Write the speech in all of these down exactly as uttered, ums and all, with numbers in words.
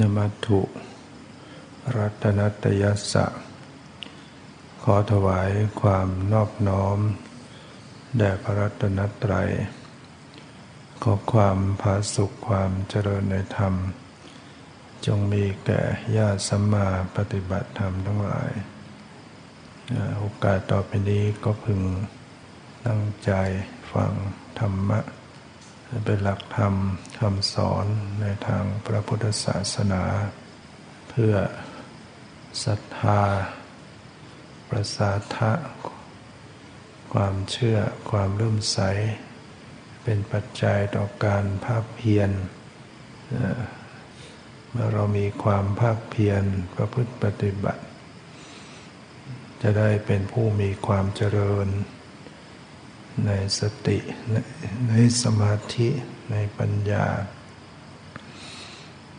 นมัตถุรัตนัตยัสสะขอถวายความนอบน้อมแด่พระรัตนตรัยขอความผาสุขความเจริญในธรรมจงมีแก่ญาติสัมมาปฏิบัติธรรมทั้งหลายโอกาสต่อไปนี้ก็พึงตั้งใจฟังธรรมะเป็นหลักธรรมคำสอนในทางพระพุทธศาสนาเพื่อศรัทธาประสาทะความเชื่อความเลื่อมใสเป็นปัจจัยต่อการภาคเพียรเมื่อเรามีความภาคเพียรประพฤติปฏิบัติจะได้เป็นผู้มีความเจริญในสติใน, ในสมาธิในปัญญา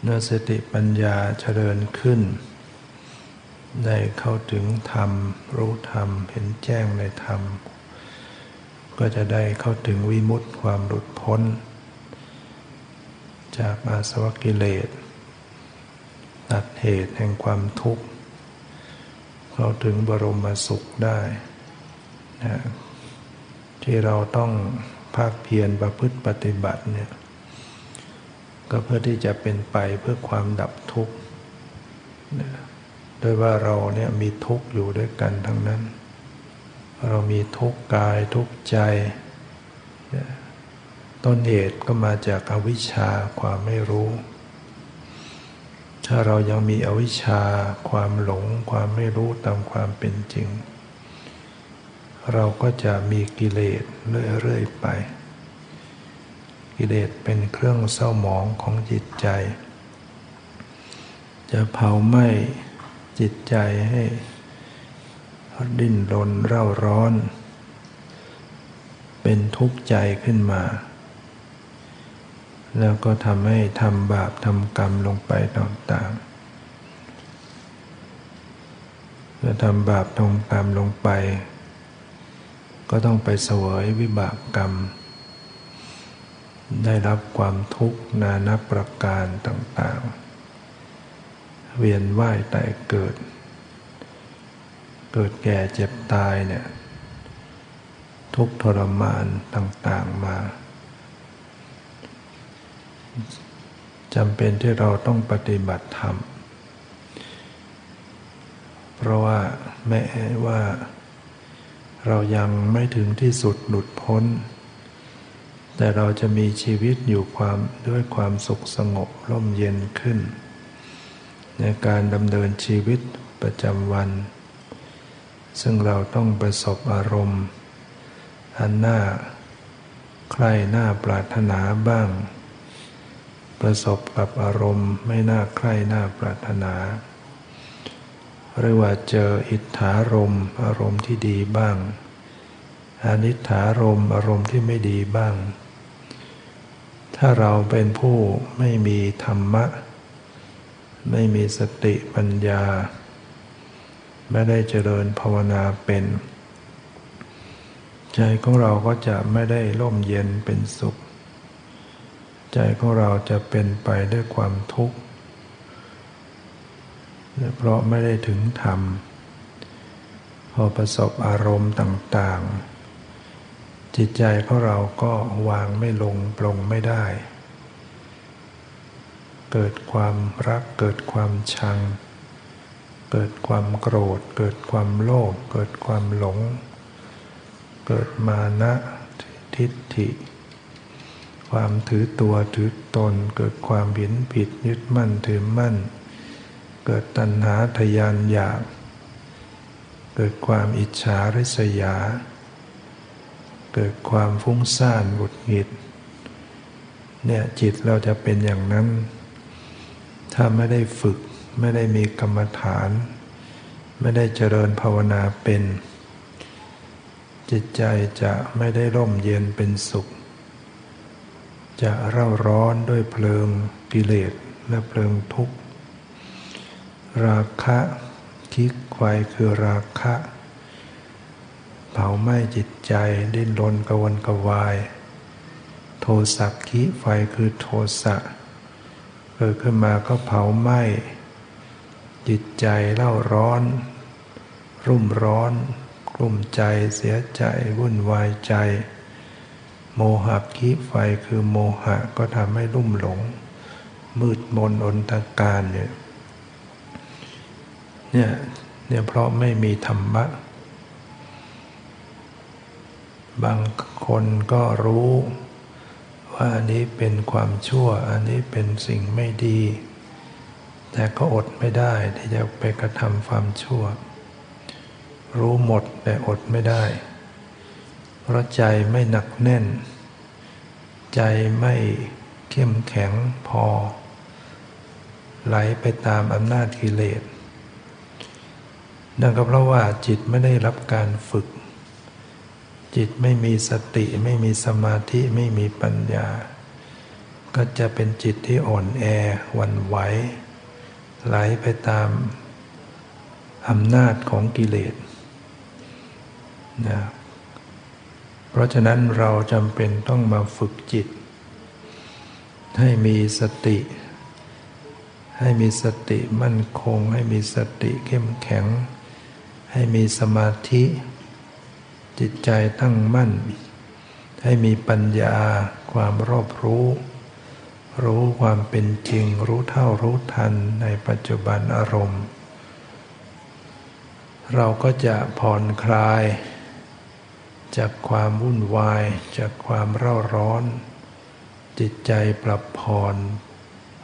เมื่อสติปัญญาเจริญขึ้นได้เข้าถึงธรรมรู้ธรรมเห็นแจ้งในธรรมก็จะได้เข้าถึงวิมุตติความหลุดพ้นจากอาสวะกิเลสตัดเหตุแห่งความทุกข์เข้าถึงบรมสุขได้นะที่เราต้องภาคเพียรประพฤติปฏิบัติเนี่ยก็เพื่อที่จะเป็นไปเพื่อความดับทุกข์นะโดยว่าเราเนี่ยมีทุกข์อยู่ด้วยกันทั้งนั้นเรามีทุกข์กายทุกข์ใจต้นเหตุก็มาจากอวิชชาความไม่รู้ถ้าเรายังมีอวิชชาความหลงความไม่รู้ตามความเป็นจริงเราก็จะมีกิเลสเรื่อยๆไปกิเลสเป็นเครื่องเศร้าหมองของจิตใจจะเผาไหม้จิตใจให้ดิ้นรนเร่าร้อนเป็นทุกข์ใจขึ้นมาแล้วก็ทำให้ทำบาปทำกรรมลงไปต่างๆเมื่อทำบาปทำกรรมลงไปก็ต้องไปเสวยวิบากกรรมได้รับความทุกข์นานับประการต่างๆเวียนว่ายตายเกิดเกิดแก่เจ็บตายเนี่ยทุกข์ทรมานต่างๆมาจำเป็นที่เราต้องปฏิบัติธรรมเพราะว่าแม้ว่าเรายังไม่ถึงที่สุดหลุดพ้นแต่เราจะมีชีวิตอยู่ความด้วยความสุขสงบร่มเย็นขึ้นในการดำเนินชีวิตประจำวันซึ่งเราต้องประสบอารมณ์อันน่าใคร่น่าปรารถนาบ้างประสบกับอารมณ์ไม่น่าใคร่น่าปรารถนาหรือว่าเจออิทธารมณ์อารมณ์ที่ดีบ้างอนิจฐารมณ์อารมณ์ที่ไม่ดีบ้างถ้าเราเป็นผู้ไม่มีธรรมะไม่มีสติปัญญาไม่ได้เจริญภาวนาเป็นใจของเราก็จะไม่ได้ร่มเย็นเป็นสุขใจของเราจะเป็นไปด้วยความทุกข์เพราะไม่ได้ถึงธรรมพอประสบอารมณ์ต่างๆจิตใจของเราก็วางไม่ลงปลงไม่ได้เกิดความรักเกิดความชังเกิดความโกรธเกิดความโลภเกิดความหลงเกิดมานะทิฏฐิความถือตัวถือตนเกิดความเห็นผิดยึดมั่นถือมั่นเกิดตัณหาทยานอยากเกิดความอิจฉาริษยาเกิดความฟุ้งซ่านหงุดหงิดเนี่ยจิตเราจะเป็นอย่างนั้นถ้าไม่ได้ฝึกไม่ได้มีกรรมฐานไม่ได้เจริญภาวนาเป็นจิตใจจะไม่ได้ร่มเย็นเป็นสุขจะเร่าร้อนด้วยเพลิงกิเลสและเพลิงทุกข์ราคะคิดไขว้คือราคะเผาไหม้จิตใจดิ้นรนกวนกวายโทสะคิไฟคือโทสะ เกิดขึ้นมาก็เผาไหม้จิตใจเล่าร้อนรุ่มร้อนกลุ่มใจเสียใจวุ่นวายใจโมหะกิไฟคือโมหะก็ทำให้ลุ่มหลงมืดมนอนตการเนี่ยเนี่ยเนี่ยเพราะไม่มีธรรมะบางคนก็รู้ว่าอันนี้เป็นความชั่วอันนี้เป็นสิ่งไม่ดีแต่ก็อดไม่ได้ที่จะไปกระทำความชั่วรู้หมดแต่อดไม่ได้เพราะใจไม่หนักแน่นใจไม่เข้มแข็งพอไหลไปตามอำนาจกิเลสนั่นก็เพราะว่าจิตไม่ได้รับการฝึกจิตไม่มีสติไม่มีสมาธิไม่มีปัญญาก็จะเป็นจิตที่อ่อนแอหวั่นไหวไหลไปตามอำนาจของกิเลสนะเพราะฉะนั้นเราจำเป็นต้องมาฝึกจิตให้มีสติให้มีสติมั่นคงให้มีสติเข้มแข็งให้มีสมาธิจิตใจตั้งมั่นให้มีปัญญาความรอบรู้รู้ความเป็นจริงรู้เท่ารู้ทันในปัจจุบันอารมณ์เราก็จะผ่อนคลายจากความวุ่นวายจากความเร่าร้อนจิตใจปรับผ่อน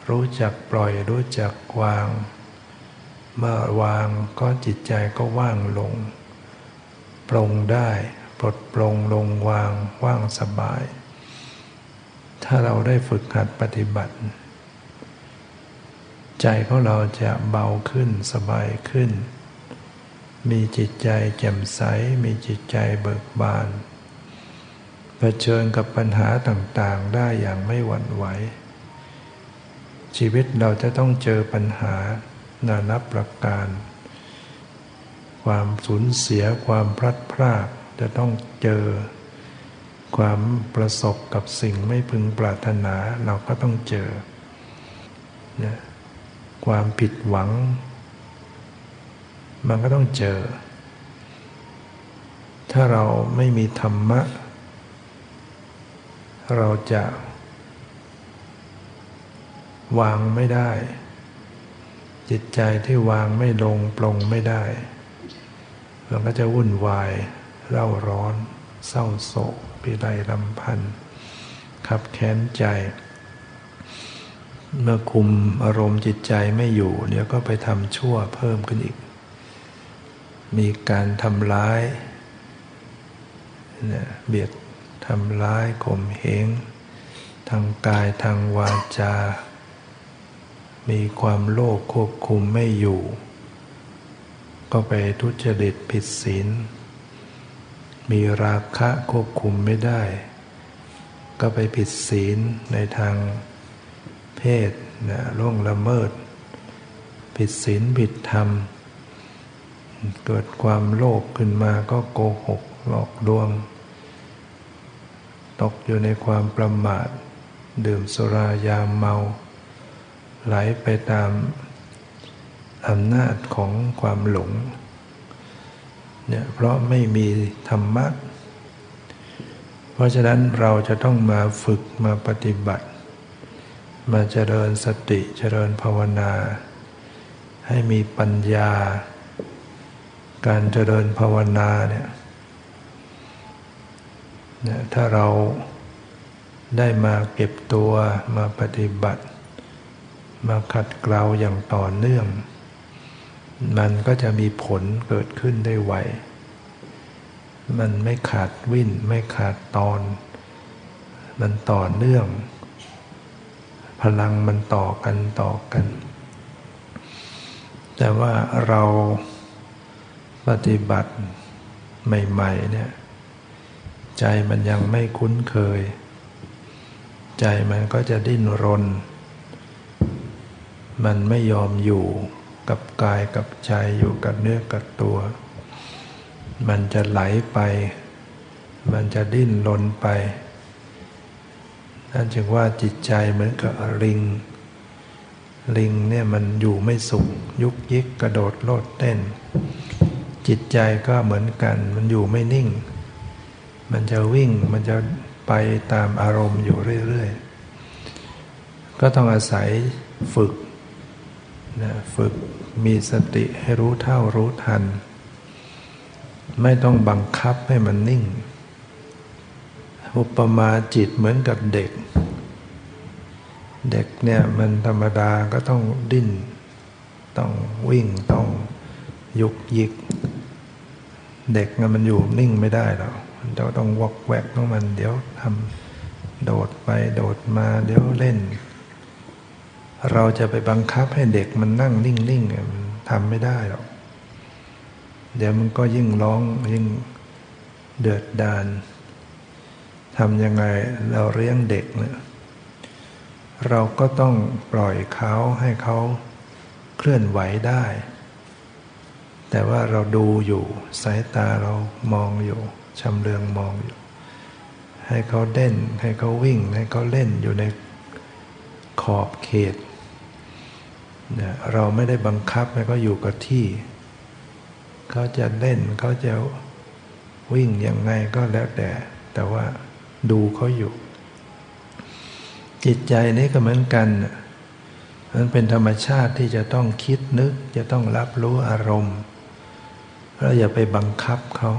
รู้จักปล่อยรู้จักวางเมื่อวางก็จิตใจก็ว่างลงปลงได้ปลดปลงลงวางว่างสบายถ้าเราได้ฝึกหัดปฏิบัติใจของเราจะเบาขึ้นสบายขึ้นมีจิตใจแจ่มใสมีจิตใจเบิกบานเผชิญกับปัญหาต่างๆได้อย่างไม่หวั่นไหวชีวิตเราจะต้องเจอปัญหานานับประการความสูญเสียความพลัดพรากจะต้องเจอความประสบกับสิ่งไม่พึงปรารถนาเราก็ต้องเจอนะความผิดหวังมันก็ต้องเจอถ้าเราไม่มีธรรมะเราจะวางไม่ได้จิตใจที่วางไม่ลงปลงไม่ได้มันก็จะวุ่นวายเร่าร้อนเศร้าโศกพิไรรำพันขับแค้นใจเมื่อคุมอารมณ์จิตใจไม่อยู่เดี๋ยวก็ไปทำชั่วเพิ่มขึ้นอีกมีการทำร้ายเนี่ยเบียดทำร้ายข่มเหงทางกายทางวาจามีความโลภควบคุมไม่อยู่ก็ไปทุจริตผิดศีลมีราคะควบคุมไม่ได้ก็ไปผิดศีลในทางเพศนะล่วงละเมิดผิดศีลผิดธรรมเกิดความโลภขึ้นมาก็โกหกหลอกลวงตกอยู่ในความประมาทดื่มสุรายาเมาไหลไปตามอำนาจของความหลงเนี่ยเพราะไม่มีธรรมะเพราะฉะนั้นเราจะต้องมาฝึกมาปฏิบัติมาเจริญสติเจริญภาวนาให้มีปัญญาการเจริญภาวนาเนี่ยถ้าเราได้มาเก็บตัวมาปฏิบัติมาขัดเกลาอย่างต่อเนื่องมันก็จะมีผลเกิดขึ้นได้ไวมันไม่ขาดวิ่นไม่ขาดตอนมันต่อเนื่องพลังมันต่อกันต่อกันแต่ว่าเราปฏิบัติใหม่ๆเนี่ยใจมันยังไม่คุ้นเคยใจมันก็จะดิ้นรนมันไม่ยอมอยู่กับกายกับใจอยู่กับเนื้อกับตัวมันจะไหลไปมันจะดิ้นรนไปนั่นจึงว่าจิตใจเหมือนกับลิง ลิงเนี่ยมันอยู่ไม่สุขยุกยิกกระโดดโลดเต้นจิตใจก็เหมือนกันมันอยู่ไม่นิ่งมันจะวิ่งมันจะไปตามอารมณ์อยู่เรื่อยๆก็ต้องอาศัยฝึกนะฝึกมีสติให้รู้เท่ารู้ทันไม่ต้องบังคับให้มันนิ่งอุปมาจิตเหมือนกับเด็กเด็กเนี่ยมันธรรมดาก็ต้องดิ้นต้องวิ่งต้องยุกยิกเด็กมันอยู่นิ่งไม่ได้หรอกมันจะต้องวอกแวกของมันเดี๋ยวทำโดดไปโดดมาเดี๋ยวเล่นเราจะไปบังคับให้เด็กมันนั่งนิ่งๆมันทำไม่ได้หรอกเดี๋ยวมันก็ยิ่งร้องยิ่งเดือดดาลทำยังไงเราเลี้ยงเด็กเนี่ยเราก็ต้องปล่อยเขาให้เขาเคลื่อนไหวได้แต่ว่าเราดูอยู่สายตาเรามองอยู่ชำเลืองมองอยู่ให้เขาเด่นให้เขาวิ่งให้เขาเล่นอยู่ในขอบเขตเนี่ยเราไม่ได้บังคับให้เขาอยู่กับที่เขาจะเล่นเขาจะวิ่งยังไงก็แล้วแต่แต่ว่าดูเขาอยู่จิตใจนี้ก็เหมือนกันมันเป็นธรรมชาติที่จะต้องคิดนึกจะต้องรับรู้อารมณ์เราอย่าไปบังคับเขา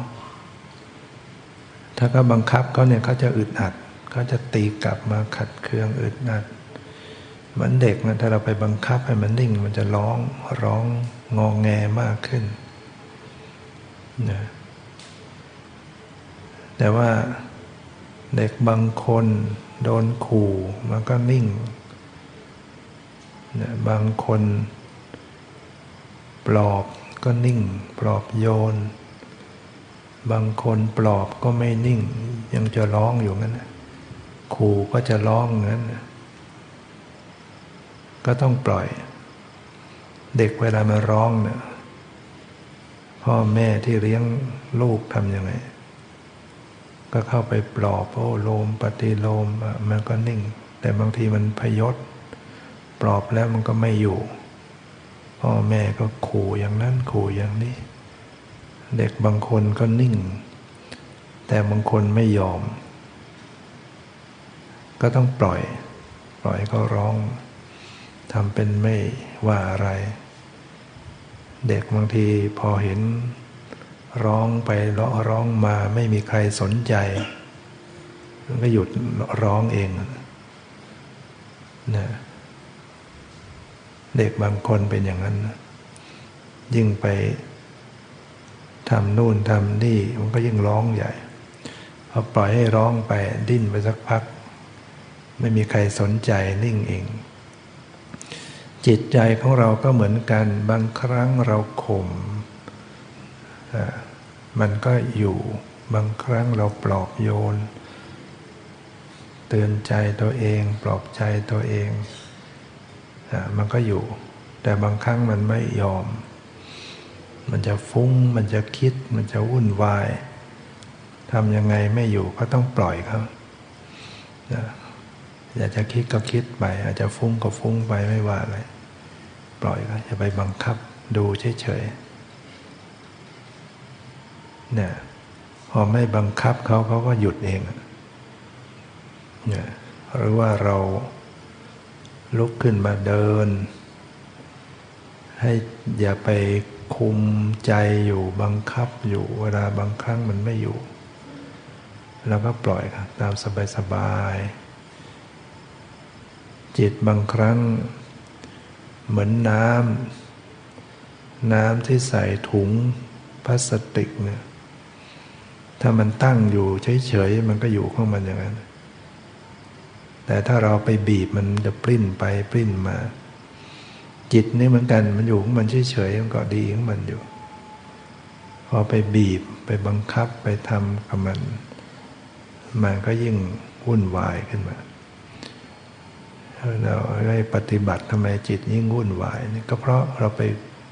ถ้าก็บังคับเขาเนี่ยเขาจะอึดอัดเขาจะตีกลับมาขัดเคืองอึดอัดเหมือนเด็กนะถ้าเราไปบังคับให้มันนิ่งมันจะร้องร้องงอแงมากขึ้นนะแต่ว่าเด็กบางคนโดนขู่มันก็นิ่งนะบางคนปลอบก็นิ่งปลอบโยนบางคนปลอบก็ไม่นิ่งยังจะร้องอยู่งั้นขู่ก็จะร้องงั้นก็ต้องปล่อยเด็กเวลามาร้องเนี่ยพ่อแม่ที่เลี้ยงลูกทำยังไงก็เข้าไปปลอบโอ้โลมปฏิโลมมันก็นิ่งแต่บางทีมันพยศปลอบแล้วมันก็ไม่อยู่พ่อแม่ก็ขู่อย่างนั้นขู่อย่างนี้เด็กบางคนก็นิ่งแต่บางคนไม่ยอมก็ต้องปล่อยปล่อยก็ร้องทำเป็นไม่ว่าอะไรเด็กบางทีพอเห็นร้องไปเลาะร้องมาไม่มีใครสนใจมันก็หยุดร้องเองนะเด็กบางคนเป็นอย่างนั้นยิ่งไปทำนู่นทำนี่มันก็ยิ่งร้องใหญ่พอปล่อยให้ร้องไปดิ้นไปสักพักไม่มีใครสนใจนิ่งเองจิตใจของเราก็เหมือนกันบางครั้งเราข่มมันก็อยู่บางครั้งเราปลอบโยนเตือนใจตัวเองปลอบใจตัวเองมันก็อยู่แต่บางครั้งมันไม่ยอมมันจะฟุ้งมันจะคิดมันจะวุ่นวายทำยังไงไม่อยู่ก็ต้องปล่อยเขาอยากจะคิดก็คิดไปอาจจะฟุ้งก็ฟุ้งไปไม่ว่าอะไรปล่อยก็อย่าไปบังคับดูเฉยๆเนี่ยพอไม่บังคับเขาเขาก็หยุดเองเนี่ยหรือว่าเราลุกขึ้นมาเดินให้อย่าไปคุมใจอยู่บังคับอยู่เวลาบางครั้งมันไม่อยู่แล้วก็ปล่อยครับตามสบายๆจิตบางครั้งเหมือนน้ำน้ำที่ใส่ถุงพลาสติกเนี่ยถ้ามันตั้งอยู่เฉยๆมันก็อยู่ของมันอย่างนั้นแต่ถ้าเราไปบีบมันจะปลิ้นไปปลิ้นมาจิตนี่เหมือนกันมันอยู่ของมันเฉยๆมันก็ดีของมันอยู่พอไปบีบไปบังคับไปทำกับมันมันก็ยิ่งวุ่นวายขึ้นมาเราได้ปฏิบัติทำไมจิตยิ่งวุ่นวายนี่ก็เพราะเราไป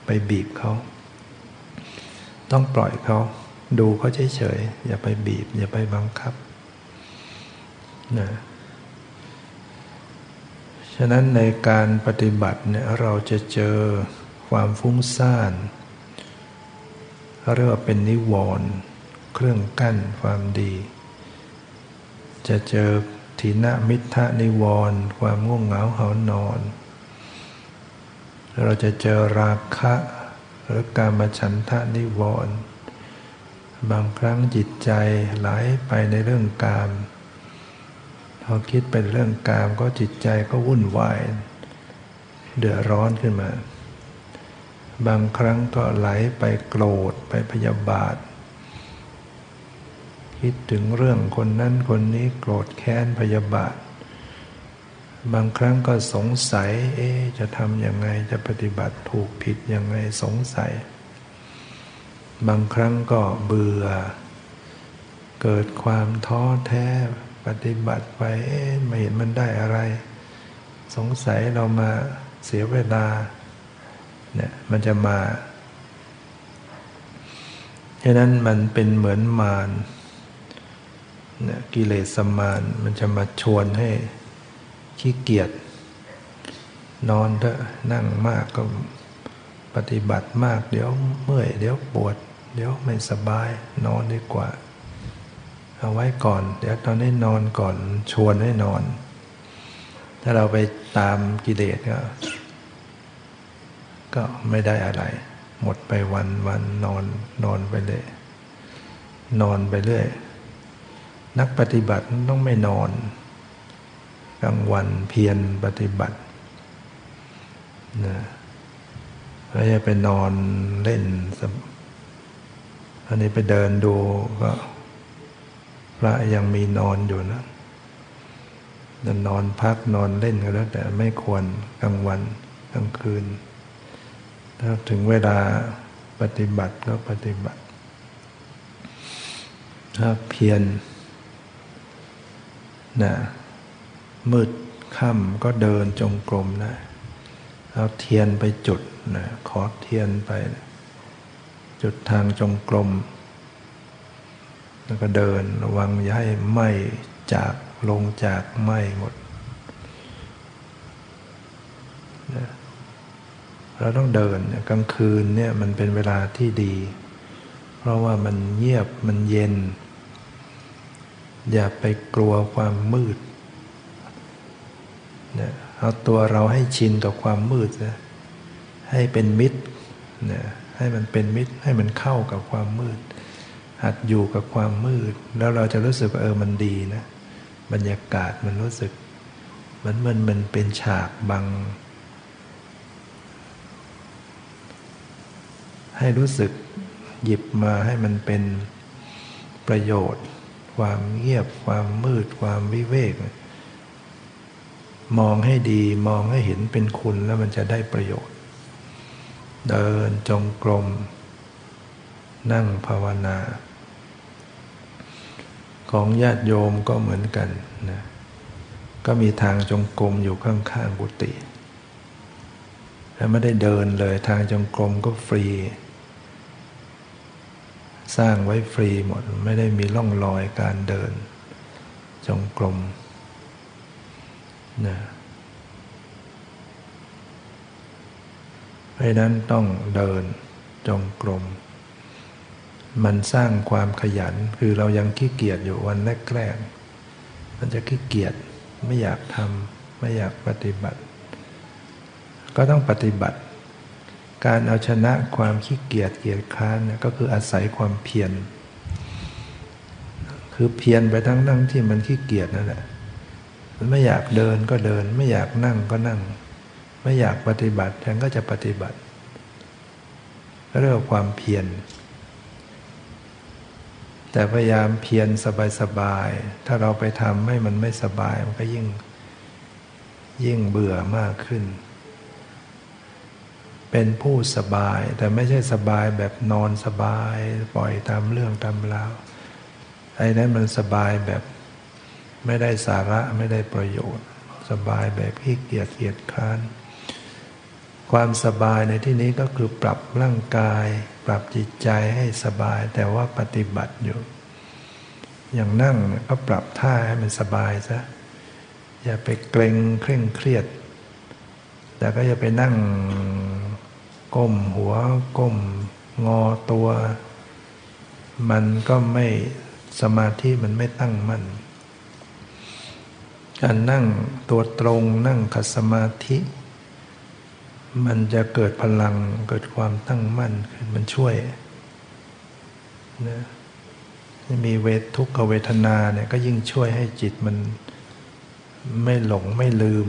ไปบีบเขาต้องปล่อยเขาดูเขาเฉยๆอย่าไปบีบอย่าไปบังคับนะฉ ฉะนั้นในการปฏิบัติเนี่ยเราจะเจอความฟุ้งซ่านเรียกว่าเป็นนิวรณ์เครื่องกั้นความดีจะเจอถีนมิทธะนิวรณ์ความง่วงเหงาหานอนเราจะเจอราคะหรือกามฉันทะนิวรณ์บางครั้งจิตใจไหลไปในเรื่องกามพอคิดเป็นเรื่องกามก็จิตใจก็วุ่นวายเดือดร้อนขึ้นมาบางครั้งก็ไหลไปโกรธไปพยาบาทคิดถึงเรื่องคนนั้นคนนี้โกรธแค้นพยาบาทบางครั้งก็สงสัยเอ๊ะจะทำยังไงจะปฏิบัติถูกผิดยังไงสงสัยบางครั้งก็เบื่อเกิดความท้อแท้ปฏิบัติไปเอ๊ะไม่เห็นมันได้อะไรสงสัยเรามาเสียเวลาเนี่ยมันจะมาฉะนั้นมันเป็นเหมือนมารเนี่ยกิเลสมารมันจะมาชวนให้ขี้เกียจนอนเถอะนั่งมากก็ปฏิบัติมากเดี๋ยวเมื่อยเดี๋ยวปวดเดี๋ยวไม่สบายนอนดีกว่าเอาไว้ก่อนเดี๋ยวตอนนี้นอนก่อนชวนให้นอนถ้าเราไปตามกิเลสก็ก็ไม่ได้อะไรหมดไปวันวันนอนนอนไปเลยนอนไปเรื่อยนักปฏิบัติต้องไม่นอนกลางวันเพียรปฏิบัตินะไม่ใช่ไปนอนเล่นอันนี้ไปเดินดูก็พระยังมีนอนอยู่นะนอนพักนอนเล่นก็แล้วแต่ไม่ควรกลางวันกลางคืนถ้าถึงเวลาปฏิบัติก็ปฏิบัติถ้าเพียรนะมืดค่ำก็เดินจงกรมนะเอาเทียนไปจุดนะขอเทียนไปจุดทางจงกรมแล้วก็เดินระวังอย่าให้ไหม้จากลงจากไหม้หมดนะเราต้องเดินกลางคืนเนี่ยมันเป็นเวลาที่ดีเพราะว่ามันเงียบมันเย็นอย่าไปกลัวความมืดเนี่ยเอาตัวเราให้ชินกับความมืดนะให้เป็นมิตรเนี่ยให้มันเป็นมิตรให้มันเข้ากับความมืดหัดอยู่กับความมืดแล้วเราจะรู้สึกเออมันดีนะบรรยากาศมันรู้สึกมันมันมันเป็นฉากบังให้รู้สึกหยิบมาให้มันเป็นประโยชน์ความเงียบความมืดความวิเวกมองให้ดีมองให้เห็นเป็นคุณแล้วมันจะได้ประโยชน์เดินจงกรมนั่งภาวนาของญาติโยมก็เหมือนกันนะก็มีทางจงกรมอยู่ข้างๆกุฏิแต่ไม่ได้เดินเลยทางจงกรมก็ฟรีสร้างไว้ฟรีหมดไม่ได้มีร่องรอยการเดินจงกรมนะเพราะนั้นต้องเดินจงกรมมันสร้างความขยันคือเรายังขี้เกียจอยู่วันแรกๆมันจะขี้เกียจไม่อยากทำไม่อยากปฏิบัติก็ต้องปฏิบัติการเอาชนะความขี้เกียจเกียจคร้านเนี่ยก็คืออาศัยความเพียรคือเพียรไปทั้งนั่งที่มันขี้เกียจนั่นแหละไม่อยากเดินก็เดินไม่อยากนั่งก็นั่งไม่อยากปฏิบัติฉันก็จะปฏิบัติก็เรียกว่าความเพียรแต่พยายามเพียรสบายๆถ้าเราไปทำให้มันไม่สบายมันก็ยิ่งยิ่งเบื่อมากขึ้นเป็นผู้สบายแต่ไม่ใช่สบายแบบนอนสบายปล่อยตามเรื่องตามราวไอ้นั้นมันสบายแบบไม่ได้สาระไม่ได้ประโยชน์สบายแบบขี้เกียจเกียจคร้านความสบายในที่นี้ก็คือปรับร่างกายปรับจิตใจให้สบายแต่ว่าปฏิบัติอยู่อย่างนั่งก็ปรับท่าให้มันสบายซะอย่าไปเกร็งเคร่งเครียด แต่ก็จะไปนั่งก้มหัวก้มงอตัวมันก็ไม่สมาธิมันไม่ตั้งมั่นการนั่งตัวตรงนั่งขัดสมาธิมันจะเกิดพลังเกิดความตั้งมั่นขึ้นมันช่วยนะมีเวททุกขเวทนาเนี่ยก็ยิ่งช่วยให้จิตมันไม่หลงไม่ลืม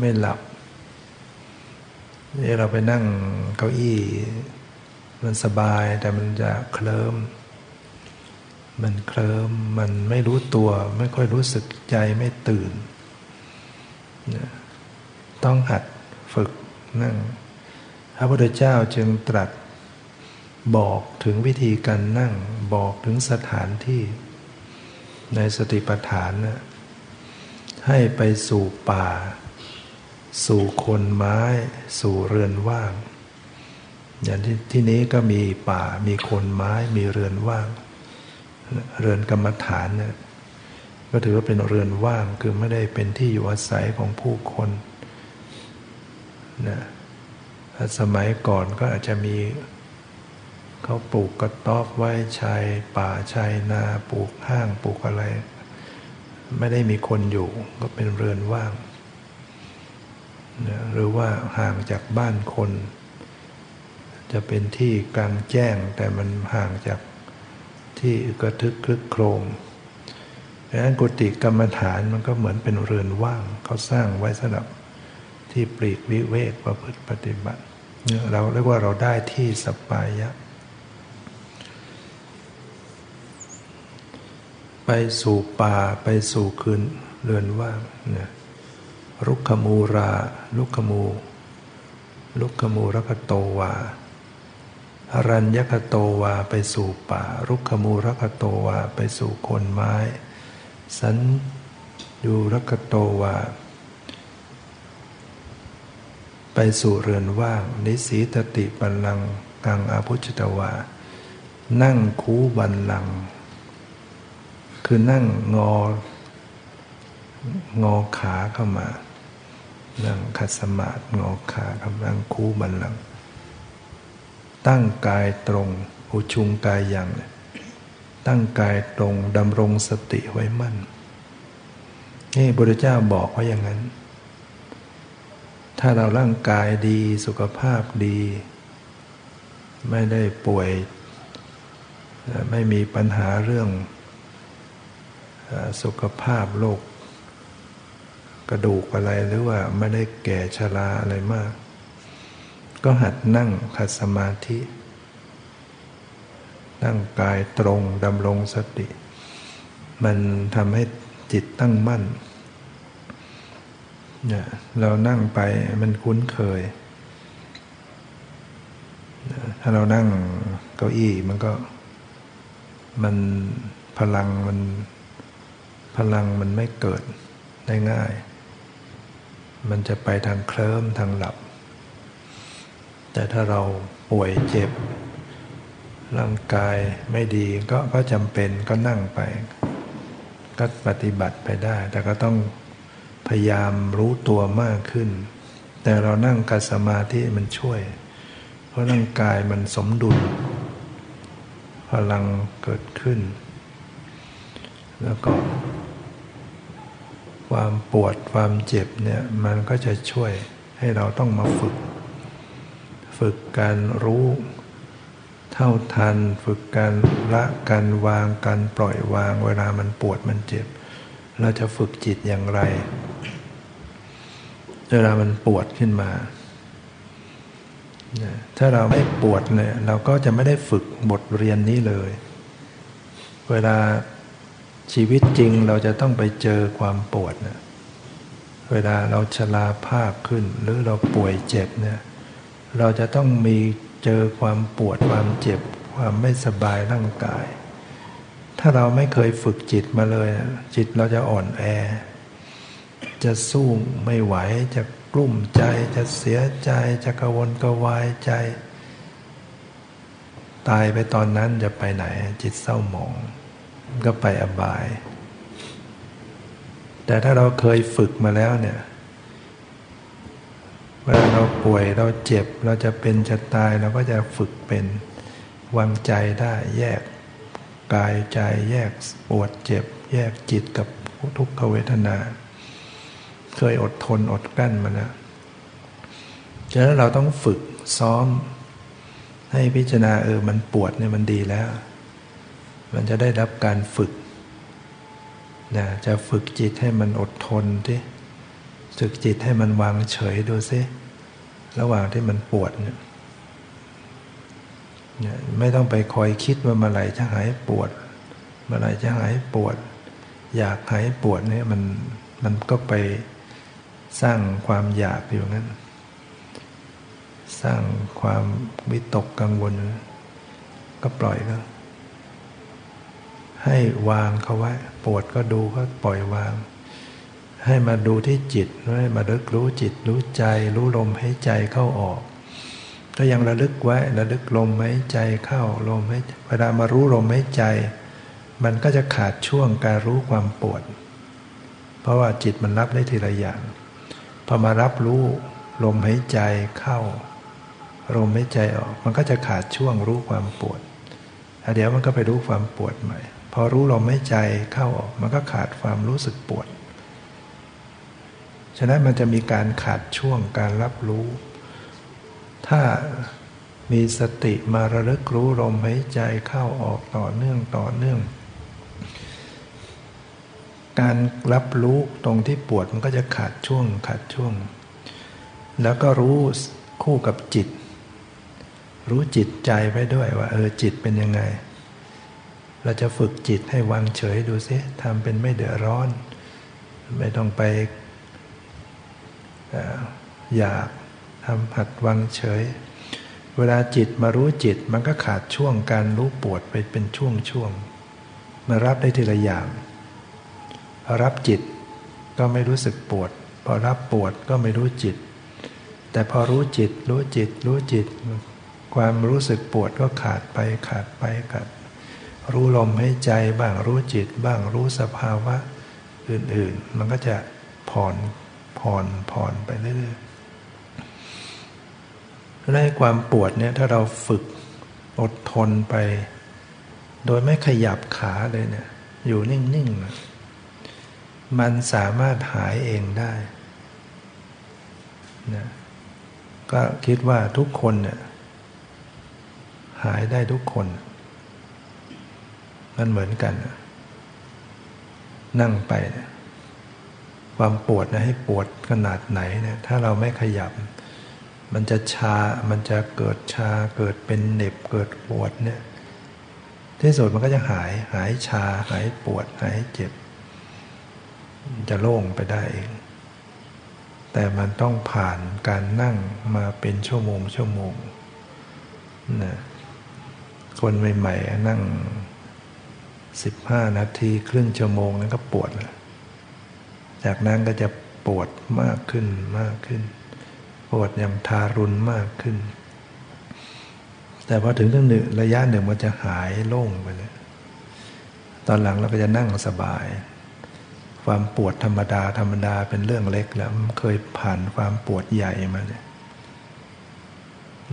ไม่หลับนี่เราไปนั่งเก้าอี้มันสบายแต่มันจะเคลิ้มมันเคลิ้มมันไม่รู้ตัวไม่ค่อยรู้สึกใจไม่ตื่นนะต้องหัดฝึกนั่งพระพุทธเจ้าจึงตรัสบอกถึงวิธีการนั่งบอกถึงสถานที่ในสติปัฏฐานนะให้ไปสู่ป่าสู่โคนไม้สู่เรือนว่างอย่างที่ที่นี้ก็มีป่ามีโคนไม้มีเรือนว่างเรือนกรรมฐานเนี่ยก็ถือว่าเป็นเรือนว่างคือไม่ได้เป็นที่อยู่อาศัยของผู้คนนะสมัยก่อนก็อาจจะมีเขาปลูกกระต๊อบไว้ชายป่าชายนาปลูกห้างปลูกอะไรไม่ได้มีคนอยู่ก็เป็นเรือนว่างนะหรือว่าห่างจากบ้านคนจะเป็นที่กลางแจ้งแต่มันห่างจากที่กระทึกครึกโครมดังนั้นกุฏิกรรมฐานมันก็เหมือนเป็นเรือนว่างเขาสร้างไว้สำหรับที่ปลีกวิเวกประพฤติปฏิบัติเราเรียกว่าเราได้ที่สัปปายะไปสู่ป่าไปสู่คืนเรือนว่างนะรุกขมูราลุกขมูลุกขมูรคโตวาอรัญญคโตวาไปสู่ป่ารุกขมูรคโตวาไปสู่โคนไม้สันยูรคโตวาไปสู่เรือนว่างนิสีตติบัลลังกังอาภุชตวานั่งคูบัลลังคือนั่งงองอขาเข้ามานั่งขัดสมาธิงอขาเข้ามานั่งคูบัลลังตั้งกายตรงอุชุงกายยังตั้งกายตรงดำรงสติไว้มั่นนี่พระพุทธเจ้าบอกว่าอย่างนั้นถ้าเราร่างกายดีสุขภาพดีไม่ได้ป่วยไม่มีปัญหาเรื่องสุขภาพโรคกระดูกอะไรหรือว่าไม่ได้แก่ชราอะไรมากก็หัดนั่งขัดสมาธินั่งกายตรงดำรงสติมันทำให้จิตตั้งมั่นเนี่ยเรานั่งไปมันคุ้นเคยถ้าเรานั่งเก้าอี้มันก็มันพลังมันพลังมันไม่เกิดได้ง่ายมันจะไปทางเคลิ้มทางหลับแต่ถ้าเราป่วยเจ็บร่างกายไม่ดีก็ก็จำเป็นก็นั่งไปก็ปฏิบัติไปได้แต่ก็ต้องพยายามรู้ตัวมากขึ้นแต่เรานั่งขัดสมาธิมันช่วยเพราะร่างกายมันสมดุลพลังเกิดขึ้นแล้วก็ความปวดความเจ็บเนี่ยมันก็จะช่วยให้เราต้องมาฝึกฝึกการรู้เท่าทันฝึกการละการวางการปล่อยวางเวลามันปวดมันเจ็บเราจะฝึกจิตอย่างไรเวลามันปวดขึ้นมาถ้าเราไม่ปวดเนี่ยเราก็จะไม่ได้ฝึกบทเรียนนี้เลยเวลาชีวิตจริงเราจะต้องไปเจอความปวดนะเวลาเราชราภาพขึ้นหรือเราป่วยเจ็บเนี่ยเราจะต้องมีเจอความปวดความเจ็บความไม่สบายร่างกายถ้าเราไม่เคยฝึกจิตมาเลยจิตเราจะอ่อนแอจะสู้ไม่ไหวจะกลุ้มใจจะเสียใจจะกังวลกวายใจตายไปตอนนั้นจะไปไหนจิตเศร้าหมองก็ไปอบายแต่ถ้าเราเคยฝึกมาแล้วเนี่ย เราป่วยเราเจ็บเราจะเป็นจะตายเราก็จะฝึกเป็นวางใจได้แยกกายใจแยกปวดเจ็บแยกจิตกับทุกขเวทนาเคยอดทนอดกลั้นมาแล้วฉะนั้นเราต้องฝึกซ้อมให้พิจารณาเออมันปวดเนี่ยมันดีแล้วมันจะได้รับการฝึกนะจะฝึกจิตให้มันอดทนสิฝึกจิตให้มันวางเฉยดูสิระหว่างที่มันปวดเนี่ยไม่ต้องไปคอยคิดว่าเมื่อไหร่จะหายปวดเมื่อไหร่จะหายปวดอยากหายปวดเนี่ยมันมันก็ไปสร้างความอยากอยู่งั้นสร้างความวิตกกังวลก็ปล่อยก็ให้วางเขาไว้ปวดก็ดูก็ปล่อยวางให้มาดูที่จิตให้มาระลึกรู้จิตรู้ใจรู้ลมหายใจเข้าออกถ้ายังระลึกไว้ระลึกลมหายใจเข้าลมหายใจเวลามารู้ลมหายใจมันก็จะขาดช่วงการรู้ความปวดเพราะว่าจิตมันรับได้ทีละอย่างพอมารับรู้ลมหายใจเข้าลมหายใจออกมันก็จะขาดช่วงรู้ความปวดเดี๋ยวมันก็ไปรู้ความปวดใหม่พอรู้ลมหายใจเข้าออกมันก็ขาดความรู้สึกปวดฉะนั้นมันจะมีการขาดช่วงการรับรู้ถ้ามีสติมาระลึกรู้ลมหายใจเข้าออกต่อเนื่องต่อเนื่องการรับรู้ตรงที่ปวดมันก็จะขาดช่วงขาดช่วงแล้วก็รู้คู่กับจิตรู้จิตใจไว้ด้วยว่าเออจิตเป็นยังไงเราจะฝึกจิตให้วางเฉยดูซิทำเป็นไม่เดือดร้อนไม่ต้องไปอยากทำหัดวางเฉยเวลาจิตมารู้จิตมันก็ขาดช่วงการรู้ปวดไปเป็นช่วงๆมารับได้ทีละอย่างพอรับจิตก็ไม่รู้สึกปวดพอรับปวดก็ไม่รู้จิตแต่พอรู้จิตรู้จิตรู้จิตความรู้สึกปวดก็ขาดไปขาดไปขาดรู้ลมหายใจบ้างรู้จิตบ้างรู้สภาวะอื่นๆมันก็จะผ่อนผ่อนผ่อนไปเรื่อยๆและความปวดเนี่ยถ้าเราฝึกอดทนไปโดยไม่ขยับขาเลยเนี่ยอยู่นิ่งๆมันสามารถหายเองได้นะก็คิดว่าทุกคนเนี่ยหายได้ทุกคนมันเหมือนกันนั่งไปนะความปวดนะให้ปวดขนาดไหนนะถ้าเราไม่ขยับมันจะชามันจะเกิดชาเกิดเป็นเหน็บเกิดปวดเนี่ยที่สุดมันก็จะหายหายชาหายปวดหายเจ็บจะโล่งไปได้เองแต่มันต้องผ่านการนั่งมาเป็นชั่วโมงชั่วโมงนะคนใหม่ๆนั่งสิบห้านาทีครึ่งชั่วโมงนั้นก็ปวดนะจากนั้นก็จะปวดมากขึ้นมากขึ้นปวดอย่างทารุณมากขึ้นแต่พอถึงขั้นหนึ่งระยะหนึ่งมันจะหายโล่งไปเลยตอนหลังเราก็จะนั่งสบายความปวดธรรมดาธรรมดาเป็นเรื่องเล็กแล้วมันเคยผ่านความปวดใหญ่มาเนี่ย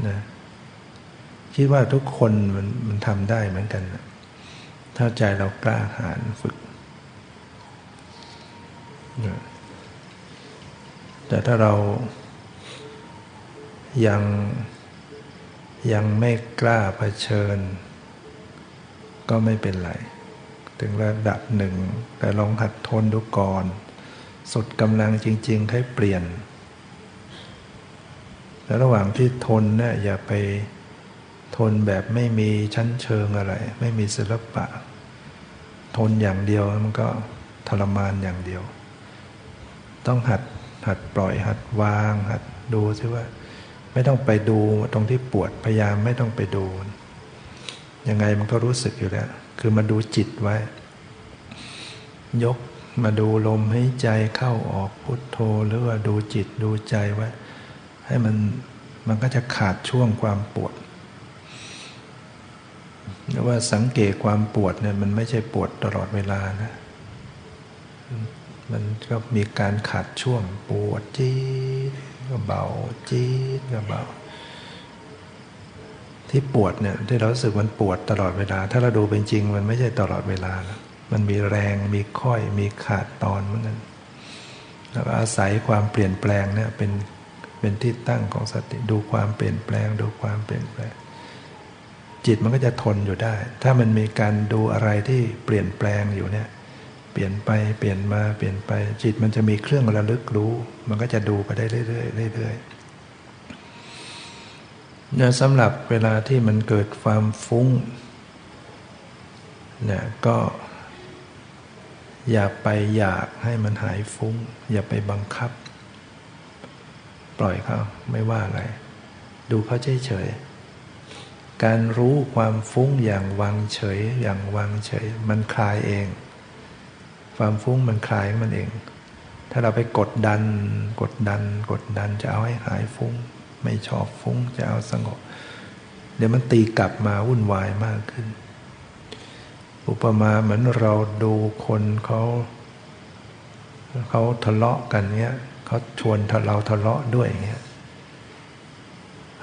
นะคิดว่าทุกคนมันมันทำได้เหมือนกันถ้าใจเรากล้าหาญฝึกนะแต่ถ้าเรายังยังไม่กล้าเผชิญก็ไม่เป็นไรถึงระดับหนึ่งแต่ลองหัดทนดูก่อนสุดกำลังจริงๆให้เปลี่ยนแล้วระหว่างที่ทนเนี่ยอย่าไปทนแบบไม่มีชั้นเชิงอะไรไม่มีศิลปะทนอย่างเดียวมันก็ทรมานอย่างเดียวต้องหัดหัดปล่อยหัดวางหัดดูซิว่าไม่ต้องไปดูตรงที่ปวดพยายามไม่ต้องไปดูยังไงมันก็รู้สึกอยู่แล้วคือมาดูจิตไว้ยกมาดูลมหายใจเข้าออกพุทโธหรือว่าดูจิตดูใจไว้ให้มันมันก็จะขาดช่วงความปวดหรือว่าสังเกตความปวดเนี่ยมันไม่ใช่ปวดตลอดเวลานะมันก็มีการขาดช่วงปวดจี๊ดก็ ก็เบาจี๊ดก็เบาที่ปวดเนี่ยที่เราสึกมันปวดตลอดเวลาถ้าเราดูเป็นจริงมันไม่ใช่ตลอดเวลานะมันมีแรงมีค่อยมีขาดตอนเหมือนกันแล้วอาศัยความเปลี่ยนแปลงเนี่ยเป็นเป็นที่ตั้งของสติดูความเปลี่ยนแปลงดูความเปลี่ยนแปลงจิตมันก็จะทนอยู่ได้ถ้ามันมีการดูอะไรที่เปลี่ยนแปลงอยู่เนี่ยเปลี่ยนไปเปลี่ยนมาเปลี่ยนไปจิตมันจะมีเครื่องระลึกรู้มันก็จะดูไปได้เรื่อยๆเรื่อยๆเนี่ยสำหรับเวลาที่มันเกิดความฟุ้งเนี่ยก็อย่าไปอยากให้มันหายฟุ้งอย่าไปบังคับปล่อยเขาไม่ว่าอะไรดูเขาเฉยๆการรู้ความฟุ้งอย่างวางเฉยอย่างวางเฉยมันคลายเองความฟุ้งมันคลายมันเองถ้าเราไปกดดันกดดันกดดันจะเอาให้หายฟุ้งไม่ชอบฟุ้งจะเอาสงบเดี๋ยวมันตีกลับมาวุ่นวายมากขึ้นอุปมาเหมือนเราดูคนเขาเขาทะเลาะกันเนี้ยเขาชวนเราทะเลาะด้วยอย่างเงี้ย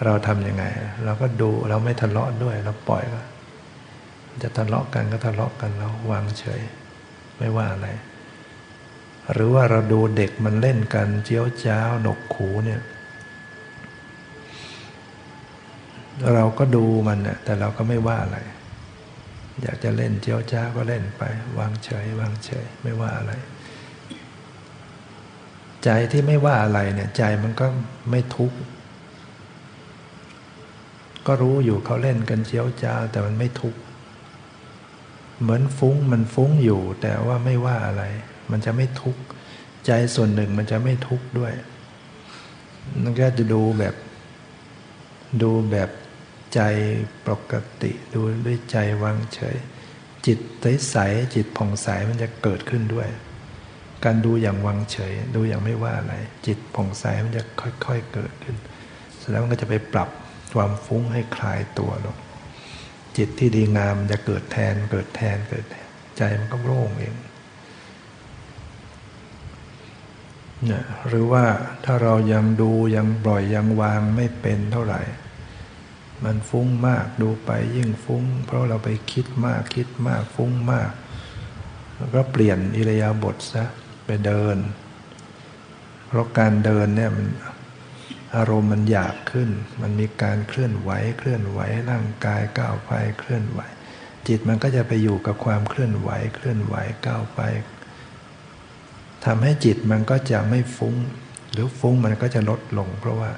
เราทำยังไงเราก็ดูเราไม่ทะเลาะด้วยเราปล่อยก็จะทะเลาะกันก็ทะเลาะกันเราวางเฉยไม่ว่าอะไรหรือว่าเราดูเด็กมันเล่นกันเจี๊ยวจ้าวหนกหูเนี่ยเราก็ดูมันน่ะแต่เราก็ไม่ว่าอะไรอยากจะเล่นเจี๊ยวจ้าวก็เล่นไปวางเฉยวางเฉยไม่ว่าอะไรใจที่ไม่ว่าอะไรเนี่ยใจมันก็ไม่ทุกข์ก็รู้อยู่เขาเล่นกันเจี๊ยวจ้าวแต่มันไม่ทุกข์เหมือนฟุ้งมันฟุ้งอยู่แต่ว่าไม่ว่าอะไรมันจะไม่ทุกข์ใจส่วนหนึ่งมันจะไม่ทุกข์ด้วยมันก็จะดูแบบดูแบบใจปกติดูด้วยใจวางเฉยจิตใสๆจิตผ่องใสมันจะเกิดขึ้นด้วยการดูอย่างวางเฉยดูอย่างไม่ว่าอะไรจิตผ่องใสมันจะค่อยๆเกิดขึ้นเสร็จแล้วมันก็จะไปปรับความฟุ้งให้คลายตัวลงจิตที่ดีงามมันจะเกิดแทนเกิดแทนเกิดแทนใจมันก็โล่งเองเนี่ยหรือว่าถ้าเรายังดูยังปล่อยยังวางไม่เป็นเท่าไหร่มันฟุ้งมากดูไปยิ่งฟุ้งเพราะเราไปคิดมากคิดมากฟุ้งมากแล้วก็เปลี่ยนอิริยาบถซะไปเดินเพราะการเดินเนี่ยมันอารมณ์มันหยาบขึ้นมันมีการเคลื่อนไหวเคลื่อนไหวร่างกายก้าวไปเคลื่อนไหวจิตมันก็จะไปอยู่กับความเคลื่อนไหวเคลื่อนไหวก้าวไปทำให้จิตมันก็จะไม่ฟุ้งหรือฟุ้งมันก็จะลดลงเพราะว่า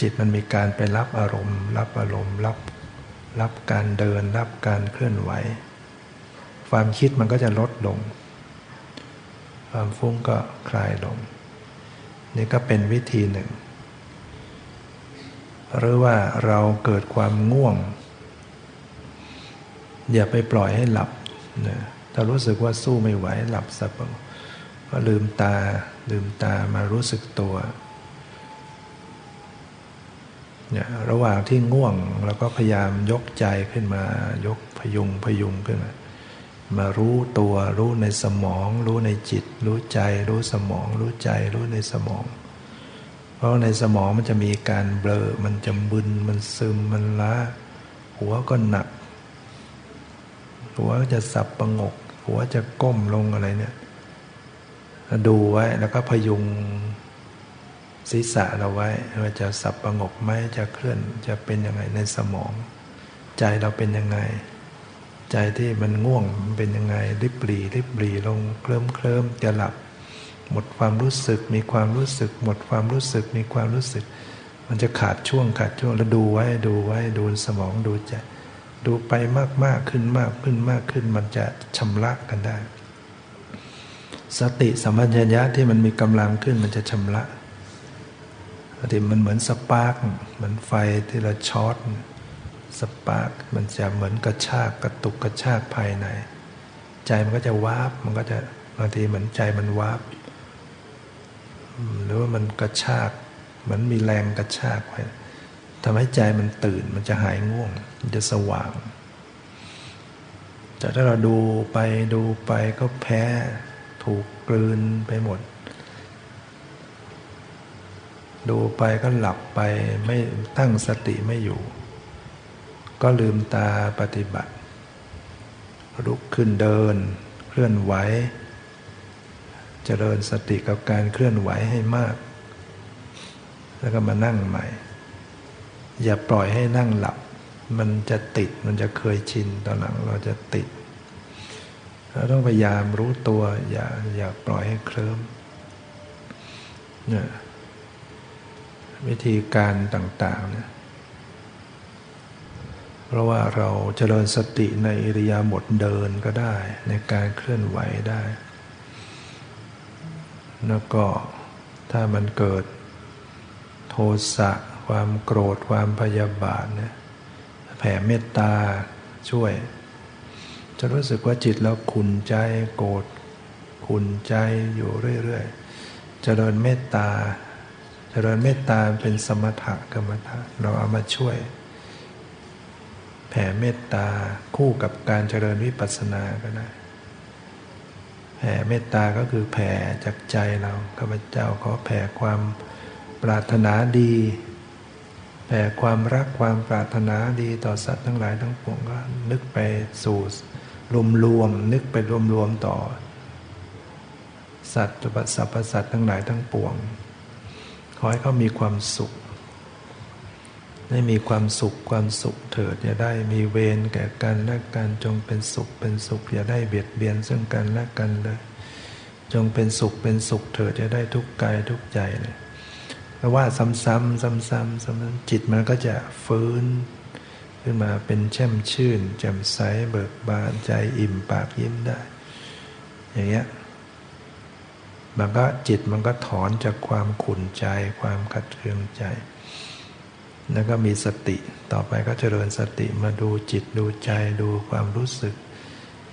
จิตมันมีการไปรับอารมณ์รับอารมณ์รับรับการเดินรับการเคลื่อนไหวความคิดมันก็จะลดลงความฟุ้งก็คลายลงนี่ก็เป็นวิธีหนึ่งหรือว่าเราเกิดความง่วงอย่าไปปล่อยให้หลับนะถ้ารู้สึกว่าสู้ไม่ไหวหลับซะบ้างก็ลืมตาลืมตามารู้สึกตัวเนี่ยระหว่างที่ง่วงเราก็พยายามยกใจขึ้นมายกพยุงพยุงขึ้นมามารู้ตัวรู้ในสมองรู้ในจิตรู้ใจรู้สมองรู้ใจรู้ในสมองเพราะในสมองมันจะมีการเบลอมันจะบึนมันซึมมันล้าหัวก็หนักหัวจะสับประงกหัวจะก้มลงอะไรเนี่ยดูไว้แล้วก็พยุงศีรษะเราไว้ว่าจะสับประงกไหมจะเคลื่อนจะเป็นยังไงในสมองใจเราเป็นยังไงใจที่มันง่วงมันเป็นยังไงริบหรี่ริบหรี่ลงเคลิ้มเคลิ้มจะหลับหมดความรู้สึกมีความรู้สึกหมดความรู้สึกมีความรู้สึกมันจะขาดช่วงขาดช่วงแล้วดูไว้ดูไว้ดูสมองดูใจดูไปมากๆขึ้นมากขึ้นมากขึ้นมันจะชำระกันได้สติสัมปชัญญะที่มันมีกำลังขึ้นมันจะชำระสติมันเหมือนสปาร์กเหมือนไฟที่เราช็อตสปาร์กมันจะเหมือนกระชากกระตุกกระชากภายในใจมันก็จะวาบมันก็จะบางทีเหมือนใจมันวาบหรือว่ามันกระชากเหมือนมีแรงกระชากไว้ทำให้ใจมันตื่นมันจะหายง่วงมันจะสว่างแต่ถ้าเราดูไปดูไปก็แพ้ถูกกลืนไปหมด ดูไปก็หลับไปไม่ตั้งสติไม่อยู่ก็ลืมตาปฏิบัติลุกขึ้นเดินเคลื่อนไหวเจริญสติกับการเคลื่อนไหวให้มากแล้วก็มานั่งใหม่อย่าปล่อยให้นั่งหลับมันจะติดมันจะเคยชินตอนหลังเราจะติดเราต้องพยายามรู้ตัวอย่าอย่าปล่อยให้เคลิ้มเนี่ยวิธีการต่างๆเนี่ยเพราะว่าเราเจริญสติในอิริยาบถเดินก็ได้ในการเคลื่อนไหวได้แล้วก็ถ้ามันเกิดโทสะความโกรธความพยาบาทเนี่ยแผ่เมตตาช่วยจะรู้สึกว่าจิตเราขุ่นใจโกรธขุ่นใจอยู่เรื่อยๆเจริญเมตตาเจริญเมตตาเป็นสมถะกรรมฐานเราเอามาช่วยแผ่เมตตาคู่กับการเจริญวิปัสสนาก็ได้แผ่เมตตาก็คือแผ่จากใจเราข้าพเจ้าขอแผ่ความปรารถนาดีแผ่ความรักความปรารถนาดีต่อสัตว์ทั้งหลายทั้งปวงก็นึกไปสู่รวมๆนึกไปรวมๆต่อสัตว์สรรพสัตว์ทั้งหลายทั้งปวงขอให้เขามีความสุขได้มีความสุขความสุขเถิดอย่าได้มีเวรแก่กันและกันจงเป็นสุขเป็นสุขอย่าได้เบียดเบียนซึ่งกันและกันเลยจงเป็นสุขเป็นสุขเถิดอย่าได้ทุกข์กายทุกข์ใจเลยเพราะว่าซ้ำๆซ้ำๆซ้ำๆจิตมันก็จะฟื้นขึ้นมาเป็นแช่มชื่นแจ่มใสเบิกบานใจอิ่มปากยิ้มได้อย่างเงี้ยมันก็จิตมันก็ถอนจากความขุ่นใจความขัดเคืองใจแล้วก็มีสติต่อไปก็เจริญสติมาดูจิตดูใจดูความรู้สึก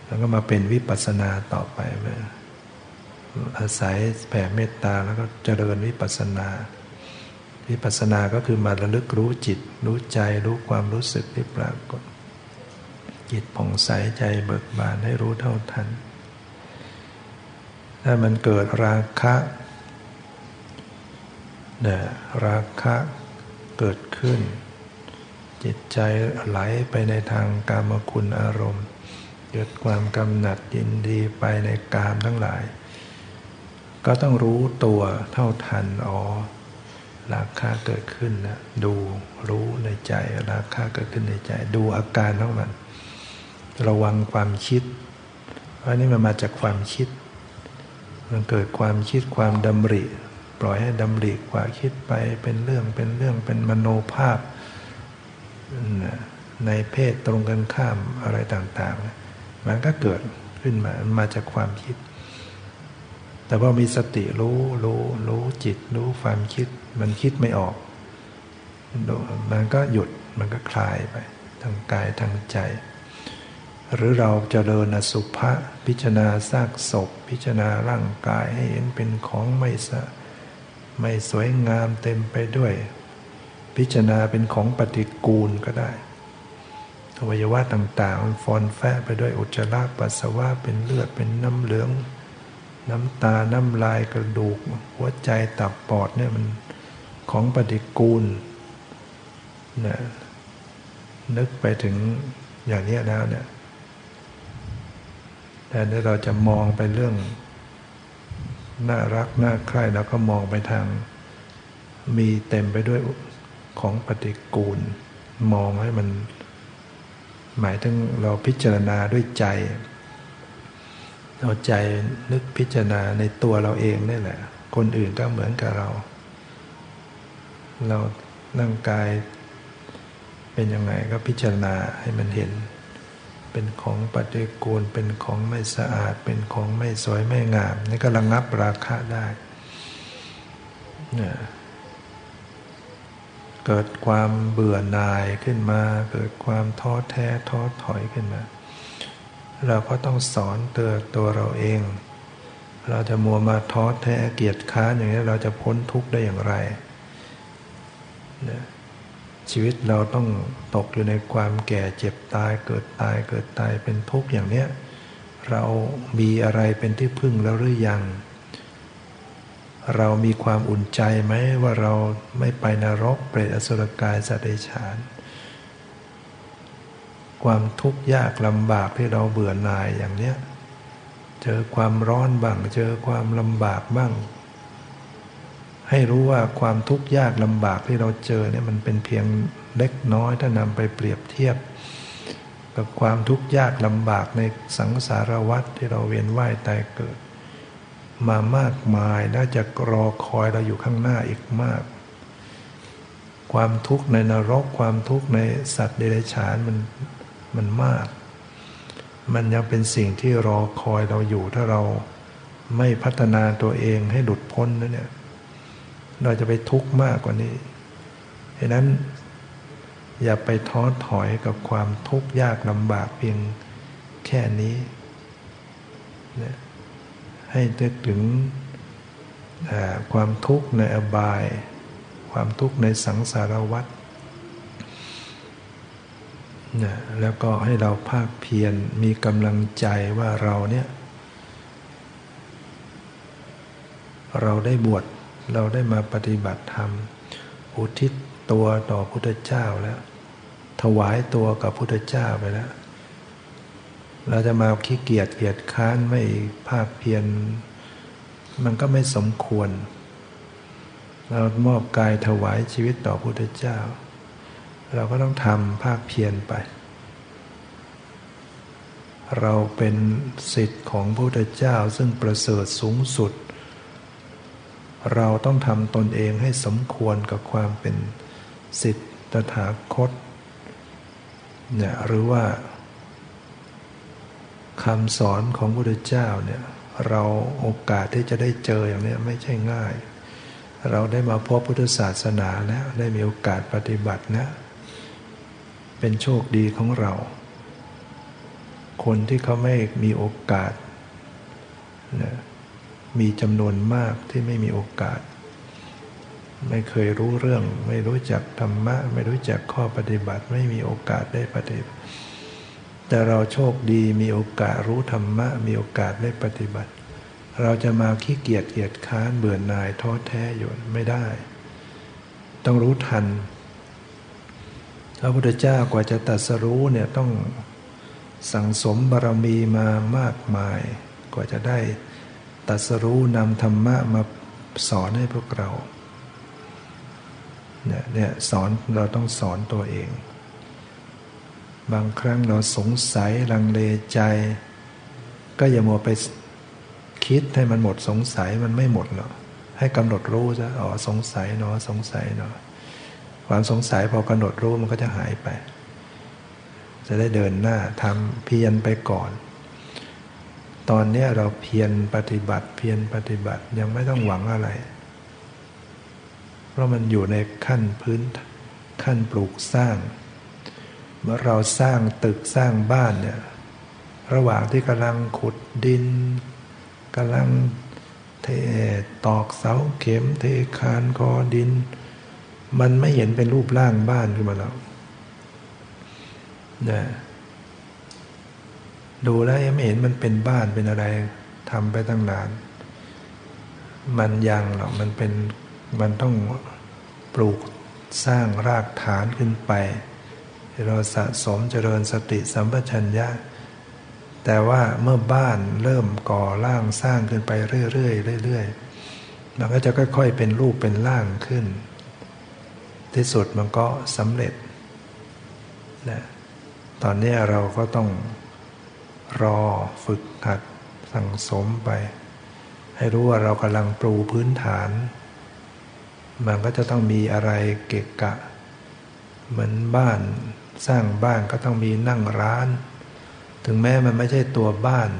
แล้วก็มาเป็นวิปัสสนาต่อไปอาศัยแผ่เมตตาแล้วก็เจริญวิปัสสนาวิปัสสนาก็คือมาระลึกรู้จิตรู้ใจรู้ความรู้สึกที่ปรากฏจิตผ่องใสใจเบิกบานให้รู้เท่าทันถ้ามันเกิดราคะเนี่ยราคะเกิดขึ้นจิตใจไหลไปในทางกามคุณอารมณ์เกิดความกำหนัดยินดีไปในกามทั้งหลายก็ต้องรู้ตัวเท่าทันอ๋อราคะเกิดขึ้นนะดูรู้ในใจราคะเกิดขึ้นในใจดูอาการของมันระวังความคิดอันนี้มันมาจากความคิดมันเกิดความคิดความดำริปล่อยให้ดำริกว่าคิดไปเป็นเรื่องเป็นเรื่องเป็นมโนภาพในเพศตรงกันข้ามอะไรต่างๆมันก็เกิดขึ้นมามาจากความคิดแต่พอมีสติรู้รู้รู้จิตรู้ความคิดมันคิดไม่ออกมันก็หยุดมันก็คลายไปทางกายทางใจหรือเราเจริญอสุภะพิจารณาซากศพพิจารณาร่างกายให้เห็นเป็นของไม่สะไม่สวยงามเต็มไปด้วยพิจารณาเป็นของปฏิกูลก็ได้อวัยวะต่างๆมันฟอนแฟะไปด้วยอุจจาระปัสสาวะเป็นเลือดเป็นน้ำเหลืองน้ำตาน้ำลายกระดูกหัวใจตับปอดเนี่ยมันของปฏิกูลนะนึกไปถึงอย่างนี้แล้วเนี่ยแต่ถ้าเราจะมองไปเรื่องน่ารักน่าใคร่แล้วก็มองไปทางมีเต็มไปด้วยของปฏิกูลมองให้มันหมายถึงเราพิจารณาด้วยใจเอาใจนึกพิจารณาในตัวเราเองนี่แหละคนอื่นก็เหมือนกับเราเราร่างกายเป็นยังไงก็พิจารณาให้มันเห็นเป็นของปฏิกูลเป็นของไม่สะอาดเป็นของไม่สวยไม่งามนี่ก็ระงับราคะได้เนี่ยเกิดความเบื่อหน่ายขึ้นมาเกิดความท้อแท้ท้อถอยขึ้นมาเราก็ต้องสอนเตือนตัวเราเองเราจะมัวมาท้อแท้เกียจค้านอย่างนี้เราจะพ้นทุกข์ได้อย่างไรเนี่ยชีวิตเราต้องตกอยู่ในความแก่เจ็บตายเกิดตายเกิดตายเป็นทุกข์อย่างเนี้ยเรามีอะไรเป็นที่พึ่งแล้วหรือยัง เรามีความอุ่นใจไหมว่าเราไม่ไปนรกเปรตอสุรกายสัตว์เดรัจฉานความทุกข์ยากลำบากที่เราเบื่อหน่ายอย่างเนี้ยเจอความร้อนบ้างเจอความลำบากบ้างให้รู้ว่าความทุกข์ยากลำบากที่เราเจอเนี่ยมันเป็นเพียงเล็กน้อยถ้านำไปเปรียบเทียบกับความทุกข์ยากลำบากในสังสารวัฏที่เราเวียนว่ายตายเกิดมามากมายน่าจะรอคอยเราอยู่ข้างหน้าอีกมากความทุกข์ในนรกความทุกข์ในสัตว์เดรัจฉานมันมันมากมันยังเป็นสิ่งที่รอคอยเราอยู่ถ้าเราไม่พัฒนาตัวเองให้หลุดพ้นนะเนี่ยเราจะไปทุกข์มากกว่านี้ดังนั้นอย่าไปท้อถอยกับความทุกข์ยากลำบากเพียงแค่นี้นะให้นึกถึงความทุกข์ในอบายความทุกข์ในสังสารวัฏนะแล้วก็ให้เราภาคเพียรมีกำลังใจว่าเราเนี่ยเราได้บวชเราได้มาปฏิบัติธรรมอุทิศตัวต่อพุทธเจ้าแล้วถวายตัวกับพุทธเจ้าไปแล้วเราจะมาขี้เกียจเกียจค้านไม่ภาคเพียรมันก็ไม่สมควรเรามอบกายถวายชีวิตต่อพุทธเจ้าเราก็ต้องทำภาคเพียรไปเราเป็นศิษย์ของพระพุทธเจ้าซึ่งประเสริฐสูงสุดเราต้องทำตนเองให้สมควรกับความเป็นศิษย์ตถาคตเนี่ยหรือว่าคำสอนของพระพุทธเจ้าเนี่ยเราโอกาสที่จะได้เจออย่างนี้ไม่ใช่ง่ายเราได้มาพบพุทธศาสนาแล้วได้มีโอกาสปฏิบัตินะเป็นโชคดีของเราคนที่เขาไม่มีโอกาสนะมีจำนวนมากที่ไม่มีโอกาสไม่เคยรู้เรื่องไม่รู้จักธรรมะไม่รู้จักข้อปฏิบัติไม่มีโอกาสได้ปฏิบัติแต่เราโชคดีมีโอกาสรู้ธรรมะมีโอกาสได้ปฏิบัติเราจะมาขี้เกียจเกียจค้านเบื่อหน่ายท้อแท้อยู่ไม่ได้ต้องรู้ทันพระพุทธเจ้ากว่าจะตรัสรู้เนี่ยต้องสั่งสมบารมีมามากมายกว่าจะได้ตรัสรู้นำธรรมะมาสอนให้พวกเราเนี่ยเนี่ยสอนเราต้องสอนตัวเองบางครั้งเราสงสัยลังเลใจก็อย่ามัวไปคิดให้มันหมดสงสัยมันไม่หมดหรอกให้กำหนดรู้ซะอ๋อสงสัยเนาะสงสัยเนาะความสงสัยพอกำหนดรู้มันก็จะหายไปจะได้เดินหน้าทำเพียรไปก่อนตอนนี้เราเพียรปฏิบัติเพียรปฏิบัติยังไม่ต้องหวังอะไรเพราะมันอยู่ในขั้นพื้นขั้นปลูกสร้างเมื่อเราสร้างตึกสร้างบ้านเนี่ยระหว่างที่กำลังขุดดินกำลังเทตอกเสาเข็มเทคานคอดินมันไม่เห็นเป็นรูปร่างบ้านขึ้นมาแล้วนะดูแล้วยังไม่เห็นมันเป็นบ้านเป็นอะไรทำไปตั้งนานมันยังหรอกมันเป็นมันต้องปลูกสร้างรากฐานขึ้นไปเราสะสมเจริญสติสัมปชัญญะแต่ว่าเมื่อบ้านเริ่มก่อร่างสร้างขึ้นไปเรื่อยๆเรื่อยๆมันก็จะค่อยๆเป็นรูปเป็นร่างขึ้นที่สุดมันก็สำเร็จนะตอนนี้เราก็ต้องรอฝึกหัดสั่งสมไปให้รู้ว่าเรากำลังปลูกพื้นฐานมันก็จะต้องมีอะไรเกะกะเหมือนบ้านสร้างบ้านก็ต้องมีนั่งร้านถึงแม้มันไม่ใช่ตัวบ้าน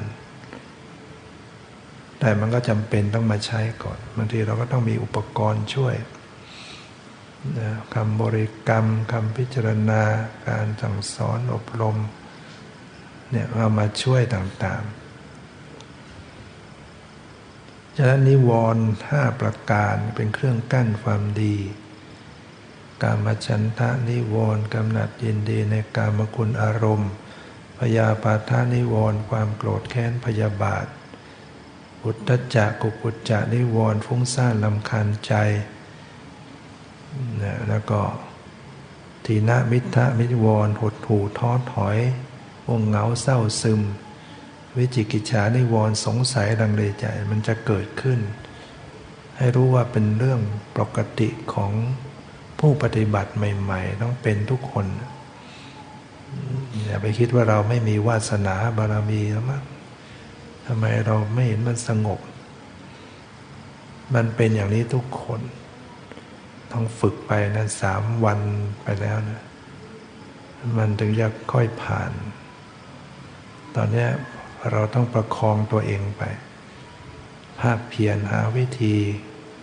แต่มันก็จำเป็นต้องมาใช้ก่อนบางทีเราก็ต้องมีอุปกรณ์ช่วยนะคำบริกรรมคำพิจารณาการสั่งสอนอบรมเนี่ยเอามาช่วยต่างๆฉะนั้นนิวรณ์ห้าประการเป็นเครื่องกั้นความดีกามฉันทะนิวรณ์กำหนัดยินดีในกามคุณอารมณ์พยาบาทนิวรณ์ความโกรธแค้นพยาบาท อุทธัจจะกุกุจจะนิวรณ์ฟุ้งซ่านรำคาญใจนะแล้วก็ทีนะมิทธะมิวรณ์หดหู่ท้อถอยง่วงเหงาเศร้าซึมวิจิกิจฉานิวรณ์สงสัยลังเลใจมันจะเกิดขึ้นให้รู้ว่าเป็นเรื่องปกติของผู้ปฏิบัติใหม่ๆต้องเป็นทุกคนอย่าไปคิดว่าเราไม่มีวาสนาบารมีแล้วมั้งทำไมเราไม่เห็นมันสงบมันเป็นอย่างนี้ทุกคนต้องฝึกไปนะสามวันไปแล้วนะมันถึงจะค่อยผ่านตอนนี้เราต้องประคองตัวเองไปภาคเพียรหาวิธี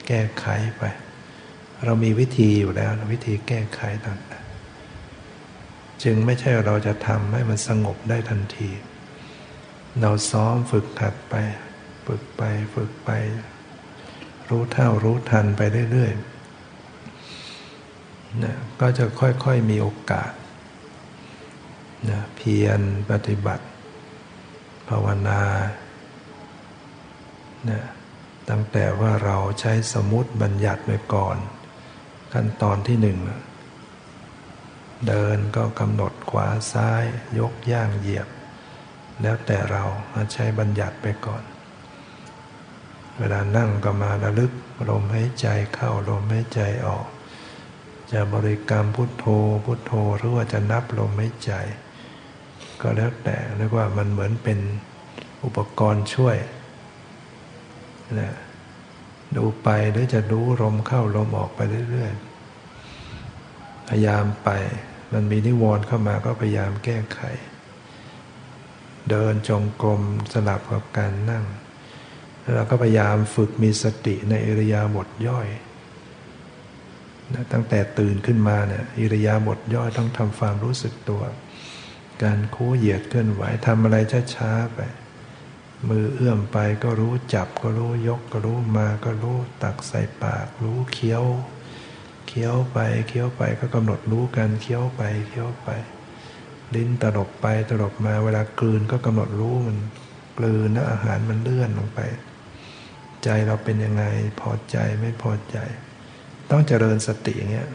แก้ไขไปเรามีวิธีอยู่แล้ววิธีแก้ไขต่างๆจึงไม่ใช่เราจะทำให้มันสงบได้ทันทีเราซ้อมฝึกหัดไปฝึกไปฝึกไปรู้เท่ารู้ทันไปเรื่อยๆนะก็จะค่อยๆมีโอกาสนะเพียรปฏิบัติภาวนานะตั้งแต่ว่าเราใช้สมมุติบัญญัติไปก่อนขั้นตอนที่หนึ่งเดินก็กำหนดขวาซ้ายยกย่างเหยียบแล้วแต่เราใช้บัญญัติไปก่อนเวลานั่งก็มาระลึกลมหายใจเข้าลมหายใจออกจะบริกรรมพุทโธพุทโธหรือว่าจะนับลมหายใจก็แล้วแต่เรียกว่ามันเหมือนเป็นอุปกรณ์ช่วยนะดูไปหรือจะดูลมเข้าลมออกไปเรื่อยๆพยายามไปมันมีนิวรณ์เข้ามาก็พยายามแก้ไขเดินจงกรมสลับกับการนั่งแล้วก็พยายามฝึกมีสติในอิริยาบถย่อยตั้งแต่ตื่นขึ้นมาเนี่ยอิริยาบถย่อยต้องทำความรู้สึกตัวการคู่เหยียดเคลื่อนไหวทำอะไรช้าๆไปมือเอื้อมไปก็รู้จับก็รู้ยกก็รู้มาก็รู้ตักใส่ปากรู้เคี้ยวเคี้ยวไปเคี้ยวไปก็กำหนดรู้การเคี้ยวไปเคี้ยวไปลิ้นตลบไปตลบมาเวลากลืนก็กำหนดรู้มันกลืนแล้วอาหารมันเลื่อนลงไปใจเราเป็นยังไงพอใจไม่พอใจต้องเจริญสติอย่างเงี้ย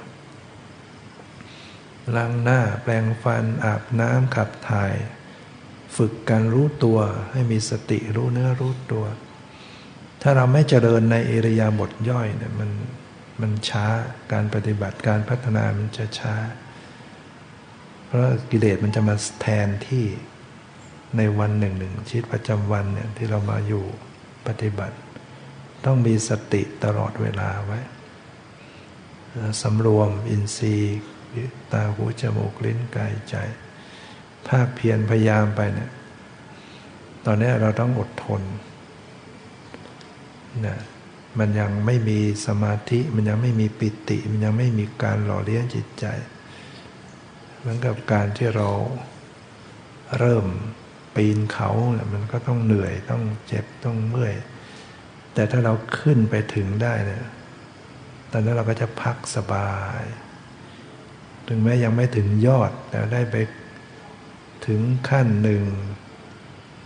ล้างหน้าแปรงฟันอาบน้ำขับถ่ายฝึกการรู้ตัวให้มีสติรู้เนื้อรู้ตัวถ้าเราไม่เจริญในอิริยาบถย่อยเนี่ยมันมันช้าการปฏิบัติการพัฒนามันจะช้าเพราะกิเลสมันจะมาแทนที่ในวันหนึ่งหนึ่งชีวิตประจำวันเนี่ยที่เรามาอยู่ปฏิบัติต้องมีสติตลอดเวลาไว้สำรวมอินทรีย์ตาหูจมูกลิ้นกายใจภาคเพียรพยายามไปเนี่ยตอนนี้เราต้องอดทนนะมันยังไม่มีสมาธิมันยังไม่มีปิติมันยังไม่มีการหล่อเลี้ยงจิตใจเหมือนกับการที่เราเริ่มปีนเขามันก็ต้องเหนื่อยต้องเจ็บต้องเมื่อยแต่ถ้าเราขึ้นไปถึงได้เนี่ยตอนนั้นเราก็จะพักสบายถึงแม้ยังไม่ถึงยอดแต่ได้ไปถึงขั้นหนึ่ง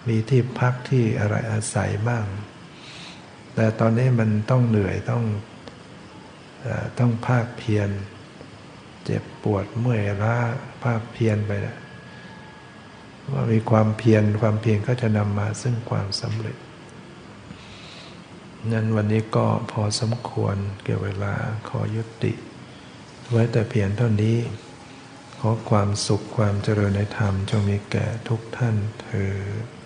มีที่พักที่อะไรอาศัยบ้างแต่ตอนนี้มันต้องเหนื่อยต้องเอ่อต้องภาคเพียรเจ็บปวดเมื่อยล้าภาคเพียรไปนะว่ามีความเพียรความเพียรก็จะนำมาซึ่งความสำเร็จนั้นวันนี้ก็พอสมควรเกี่ยวเวลาขอยุติไว้แต่เพียงเท่านี้ขอความสุขความเจริญในธรรมจงมีแก่ทุกท่านเทอญ